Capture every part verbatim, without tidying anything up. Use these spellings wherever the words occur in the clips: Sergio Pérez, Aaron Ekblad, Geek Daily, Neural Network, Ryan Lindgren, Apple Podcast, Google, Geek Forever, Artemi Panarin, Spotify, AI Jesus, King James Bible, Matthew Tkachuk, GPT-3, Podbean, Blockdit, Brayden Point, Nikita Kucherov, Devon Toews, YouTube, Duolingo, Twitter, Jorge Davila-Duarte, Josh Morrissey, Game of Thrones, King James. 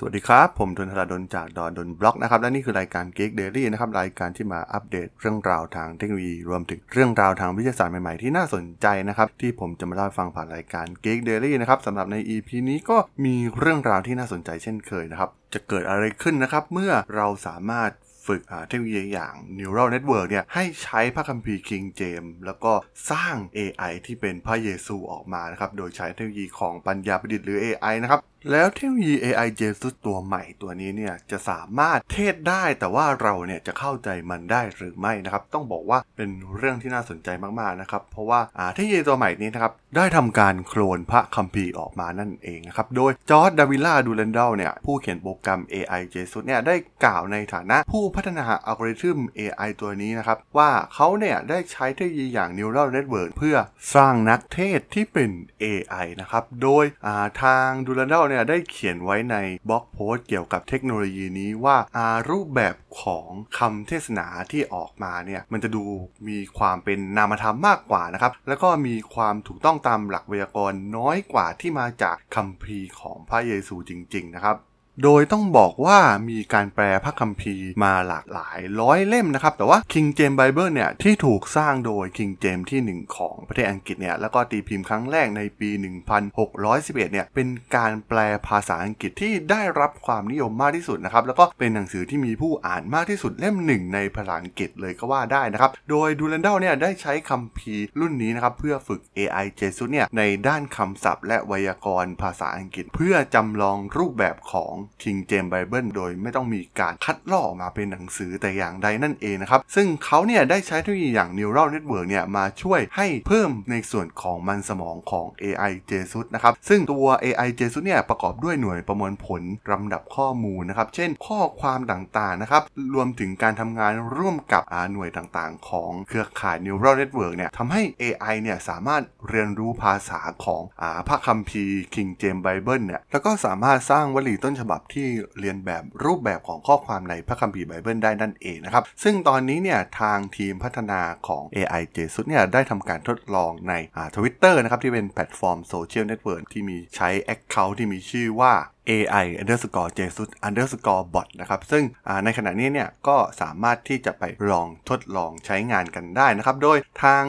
สวัสดีครับผมดลธราดลจากดลบล็อกนะครับและนี่คือรายการ Geek Daily นะครับรายการที่มาอัปเดตเรื่องราวทางเทคโนโลยีรวมถึงเรื่องราวทางวิทยาศาสตร์ใหม่ๆที่น่าสนใจนะครับที่ผมจะมาเล่าฟังผ่านรายการ Geek Daily นะครับสำหรับใน อี พี นี้ก็มีเรื่องราวที่น่าสนใจเช่นเคยนะครับจะเกิดอะไรขึ้นนะครับเมื่อเราสามารถฝึกเทคโนโลยีอย่าง Neural Network เนี่ยให้ใช้พระคัมภีร์ King James แล้วก็สร้าง เอ ไอ ที่เป็นพระเยซูออกมานะครับโดยใช้เทคโนโลยีของปัญญาประดิษฐ์หรือ เอ ไอ นะครับแล้วเทคโนโลยี เอ ไอ Jesus ตัวใหม่ตัวนี้เนี่ยจะสามารถเทศได้แต่ว่าเราเนี่ยจะเข้าใจมันได้หรือไม่นะครับต้องบอกว่าเป็นเรื่องที่น่าสนใจมากๆนะครับเพราะว่าเทคโนโลยีตัวใหม่นี้นะครับได้ทำการโคลนพระคัมภีร์ออกมานั่นเองนะครับโดยจอร์จดาวิล่าดูแลนดอลเนี่ยผู้เขียนโปรแกรม เอ ไอ Jesus เนี่ยได้กล่าวในฐานะผู้พัฒนาอัลกอริทึม เอ ไอ ตัวนี้นะครับว่าเขาเนี่ยได้ใช้เทคโนโลยีอย่าง Neural Network เพื่อสร้างนักเทศที่เป็น เอ ไอ นะครับโดยทางดูแลนดอลเนี่ยได้เขียนไว้ในบล็อกโพสต์เกี่ยวกับเทคโนโลยีนี้ว่ารูปแบบของคำเทศนาที่ออกมาเนี่ยมันจะดูมีความเป็นนามธรรมมากกว่านะครับแล้วก็มีความถูกต้องตามหลักไวยากรณ์น้อยกว่าที่มาจากคัมภีร์ของพระเยซูจริงๆนะครับโดยต้องบอกว่ามีการแปลพระคัมภีร์มาหลากหลายร้อยเล่มนะครับแต่ว่า King James Bible เนี่ยที่ถูกสร้างโดย King James ที่หนึ่งของประเทศอังกฤษเนี่ยแล้วก็ตีพิมพ์ครั้งแรกในปีหนึ่งพันหกร้อยสิบเอ็ดเนี่ยเป็นการแปลภาษาอังกฤษที่ได้รับความนิยมมากที่สุดนะครับแล้วก็เป็นหนังสือที่มีผู้อ่านมากที่สุดเล่มหนึ่งในภาษาอังกฤษเลยก็ว่าได้นะครับโดย Duolingo เนี่ยได้ใช้คัมภีร์รุ่นนี้นะครับเพื่อฝึก เอ ไอ Jesus เนี่ยในด้านคำศัพท์และไวยากรณ์ภาษาอังกฤษเพื่อจำลองรูปแบบของKing James Bible โดยไม่ต้องมีการคัดลอกมาเป็นหนังสือแต่อย่างใดนั่นเองนะครับซึ่งเขาเนี่ยได้ใช้เทคโนโลยีอย่าง Neural Network เนี่ยมาช่วยให้เพิ่มในส่วนของมันสมองของ เอ ไอ Jesus นะครับซึ่งตัว เอ ไอ Jesus เนี่ยประกอบด้วยหน่วยประมวลผลลำดับข้อมูลนะครับเช่นข้อความต่างๆนะครับรวมถึงการทำงานร่วมกับหน่วยต่างๆของเครือข่าย Neural Network เนี่ยทำให้ เอ ไอ เนี่ยสามารถเรียนรู้ภาษาของพระคัมภีร์ King James Bible เนี่ยแล้วก็สามารถสร้างวลีต้นฉบับที่เรียนแบบรูปแบบของข้อความในพระคัมภีร์ไบเบิลได้นั่นเองนะครับซึ่งตอนนี้เนี่ยทางทีมพัฒนาของ เอ ไอ Jesus เนี่ยได้ทำการทดลองใน Twitter นะครับที่เป็นแพลตฟอร์มโซเชียลเน็ตเวิร์คที่มีใช้ Account ที่มีชื่อว่าเอ ไอ อันเดอร์สกอร์ เจซุส อันเดอร์สกอร์ บอท นะครับซึ่งในขณะนี้เนี่ยก็สามารถที่จะไปลองทดลองใช้งานกันได้นะครับโดยทาง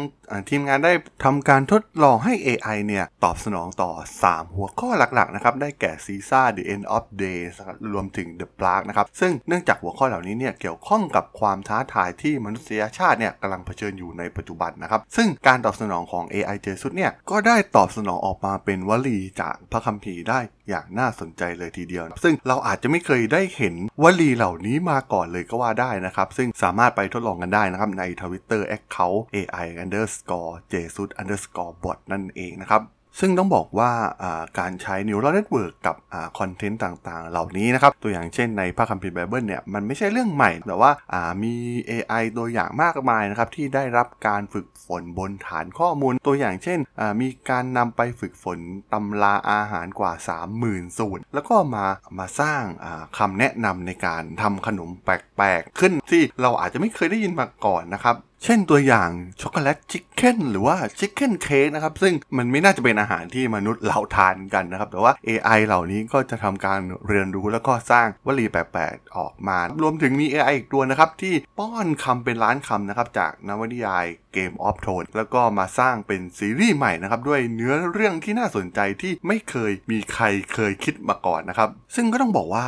ทีมงานได้ทำการทดลองให้ เอ ไอ เนี่ยตอบสนองต่อสามหัวข้อหลักๆนะครับได้แก่ Caesar The End of Days รวมถึง The Plague นะครับซึ่งเนื่องจากหัวข้อเหล่านี้เนี่ยเกี่ยวข้องกับความท้าทายที่มนุษยชาติเนี่ยกำลังเผชิญอยู่ในปัจจุบันนะครับซึ่งการตอบสนองของ เอ ไอ Jesus เนี่ยก็ได้ตอบสนองออกมาเป็นวลีจากพระคัมภีร์ได้อย่างน่าสนใจเลยทีเดียวซึ่งเราอาจจะไม่เคยได้เห็นวลีเหล่านี้มาก่อนเลยก็ว่าได้นะครับซึ่งสามารถไปทดลองกันได้นะครับใน Twitter Account เอ ไอ อันเดอร์สกอร์ เจซุส อันเดอร์สกอร์ บอท นั่นเองนะครับซึ่งต้องบอกว่าการใช้ Neural Network กับคอนเทนต์ต่างๆเหล่านี้นะครับตัวอย่างเช่นในพระคัมภีร์ Bible เนี่ยมันไม่ใช่เรื่องใหม่แต่ว่ามี เอ ไอ ตัวอย่างมากมายนะครับที่ได้รับการฝึกฝนบนฐานข้อมูลตัวอย่างเช่นมีการนำไปฝึกฝนตำราอาหารกว่า สามหมื่น สูตรแล้วก็มามาสร้างคำแนะนำในการทำขนมแปลกๆขึ้นที่เราอาจจะไม่เคยได้ยินมาก่อนนะครับเช่นตัวอย่างช็อกโกแลตชิคเก้นหรือว่าชิคเก้นเค้กนะครับซึ่งมันไม่น่าจะเป็นอาหารที่มนุษย์เราทานกันนะครับแต่ว่า เอ ไอ เหล่านี้ก็จะทำการเรียนรู้แล้วก็สร้างวลีแปลกๆออกมารวมถึงมี เอ ไอ อีกตัวนะครับที่ป้อนคำเป็นล้านคำนะครับจากนวนิยายGame of Thrones แล้วก็มาสร้างเป็นซีรีส์ใหม่นะครับด้วยเนื้อเรื่องที่น่าสนใจที่ไม่เคยมีใครเคยคิดมาก่อนนะครับซึ่งก็ต้องบอกว่า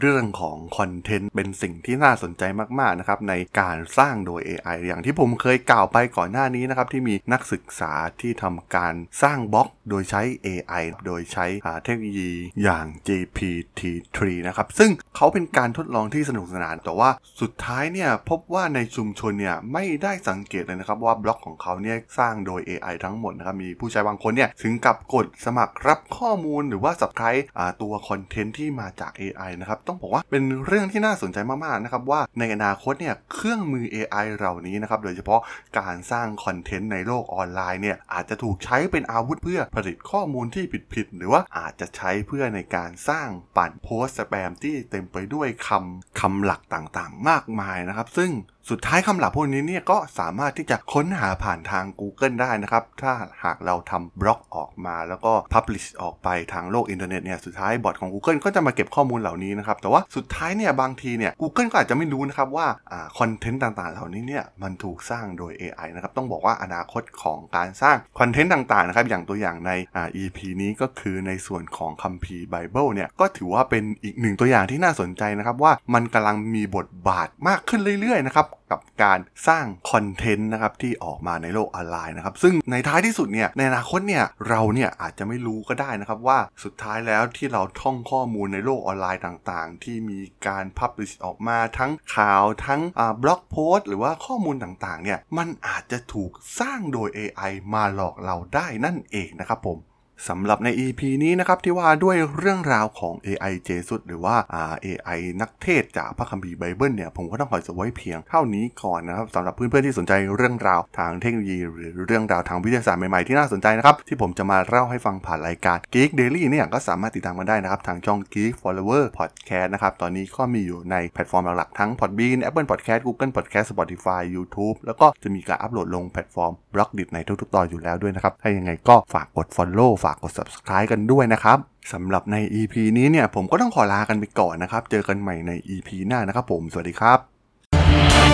เรื่องของคอนเทนต์เป็นสิ่งที่น่าสนใจมากๆนะครับในการสร้างโดย เอ ไอ อย่างที่ผมเคยกล่าวไปก่อนหน้านี้นะครับที่มีนักศึกษาที่ทำการสร้างบล็อกโดยใช้ เอ ไอ โดยใช้เทคโนโลยีอย่าง จี พี ที ทรี นะครับซึ่งเขาเป็นการทดลองที่สนุกสนานแต่ว่าสุดท้ายเนี่ยพบว่าในชุมชนเนี่ยไม่ได้สังเกตเลยนะครับ นะครับว่าบล็อกของเขาเนี่ยสร้างโดย เอ ไอ ทั้งหมดนะครับมีผู้ใช้บางคนเนี่ยถึงกับกดสมัครรับข้อมูลหรือว่า Subscribe อ่าตัวคอนเทนต์ที่มาจาก เอ ไอ นะครับต้องบอกว่าเป็นเรื่องที่น่าสนใจมากๆนะครับว่าในอนาคตเนี่ยเครื่องมือ เอ ไอ เหล่านี้นะครับโดยเฉพาะการสร้างคอนเทนต์ในโลกออนไลน์เนี่ยอาจจะถูกใช้เป็นอาวุธเพื่อผลิตข้อมูลที่ผิดๆหรือว่าอาจจะใช้เพื่อในการสร้างปั่นโพสต์สแปมที่เต็มไปด้วยคำคำหลักต่างๆมากมายนะครับซึ่งสุดท้ายคำหลักพวกนี้เนี่ยก็สามารถที่จะค้นหาผ่านทาง Google ได้นะครับถ้าหากเราทำบล็อกออกมาแล้วก็ Publish ออกไปทางโลกอินเทอร์เน็ตเนี่ยสุดท้ายบอทของ Google ก็จะมาเก็บข้อมูลเหล่านี้นะครับแต่ว่าสุดท้ายเนี่ยบางทีเนี่ย Google ก็อาจจะไม่รู้นะครับว่าอ่าคอนเทนต์ต่างๆเหล่านี้เนี่ยมันถูกสร้างโดย เอ ไอ นะครับต้องบอกว่าอนาคตของการสร้างคอนเทนต์ต่างๆนะครับอย่างตัวอย่างในอ่า อี พี นี้ก็คือในส่วนของคัมภีร์ Bible เนี่ยก็ถือว่าเป็นอีกหนึ่งตัวอย่างที่น่าสนใจนะครับว่ามันกำลังมีบทบาทมากขึ้นเรื่อยๆนะครับกับการสร้างคอนเทนต์นะครับที่ออกมาในโลกออนไลน์นะครับซึ่งในท้ายที่สุดเนี่ยในอนาคตเนี่ยเราเนี่ยอาจจะไม่รู้ก็ได้นะครับว่าสุดท้ายแล้วที่เราท่องข้อมูลในโลกออนไลน์ต่างๆที่มีการพับลิชออกมาทั้งข่าวทั้งบล็อกโพสต์หรือว่าข้อมูลต่างๆเนี่ยมันอาจจะถูกสร้างโดย เอ ไอ มาหลอกเราได้นั่นเองนะครับผมสำหรับใน อี พี นี้นะครับที่ว่าด้วยเรื่องราวของ เอ ไอ Jesus หรือว่า เอ ไอ นักเทศจากพระคัมภีร์ไบเบิลเนี่ยผมก็ต้องขอจบไว้เพียงเท่านี้ก่อนนะครับสำหรับเพื่อนๆที่สนใจเรื่องราวทางเทคโนโลยีหรือเรื่องราวทางวิทยาศาสตร์ใหม่ๆที่น่าสนใจนะครับที่ผมจะมาเล่าให้ฟังผ่านรายการ Geek Daily เนี่ยก็สามารถติดตามกันได้นะครับทางช่อง Geek Forever Podcast นะครับตอนนี้ก็มีอยู่ในแพลตฟอร์มหลักๆทั้ง Podbean Apple Podcast Google Podcast Spotify YouTube แล้วก็จะมีการอัปโหลดลงแพลตฟอร์ม Blockdit ในทุกๆตอนอยู่แล้วด้วยนะครับถ้ายังไงก็ฝากกด Followฝากกด Subscribe กันด้วยนะครับสำหรับใน อี พี นี้เนี่ยผมก็ต้องขอลากันไปก่อนนะครับเจอกันใหม่ใน อี พี หน้านะครับผมสวัสดีครับ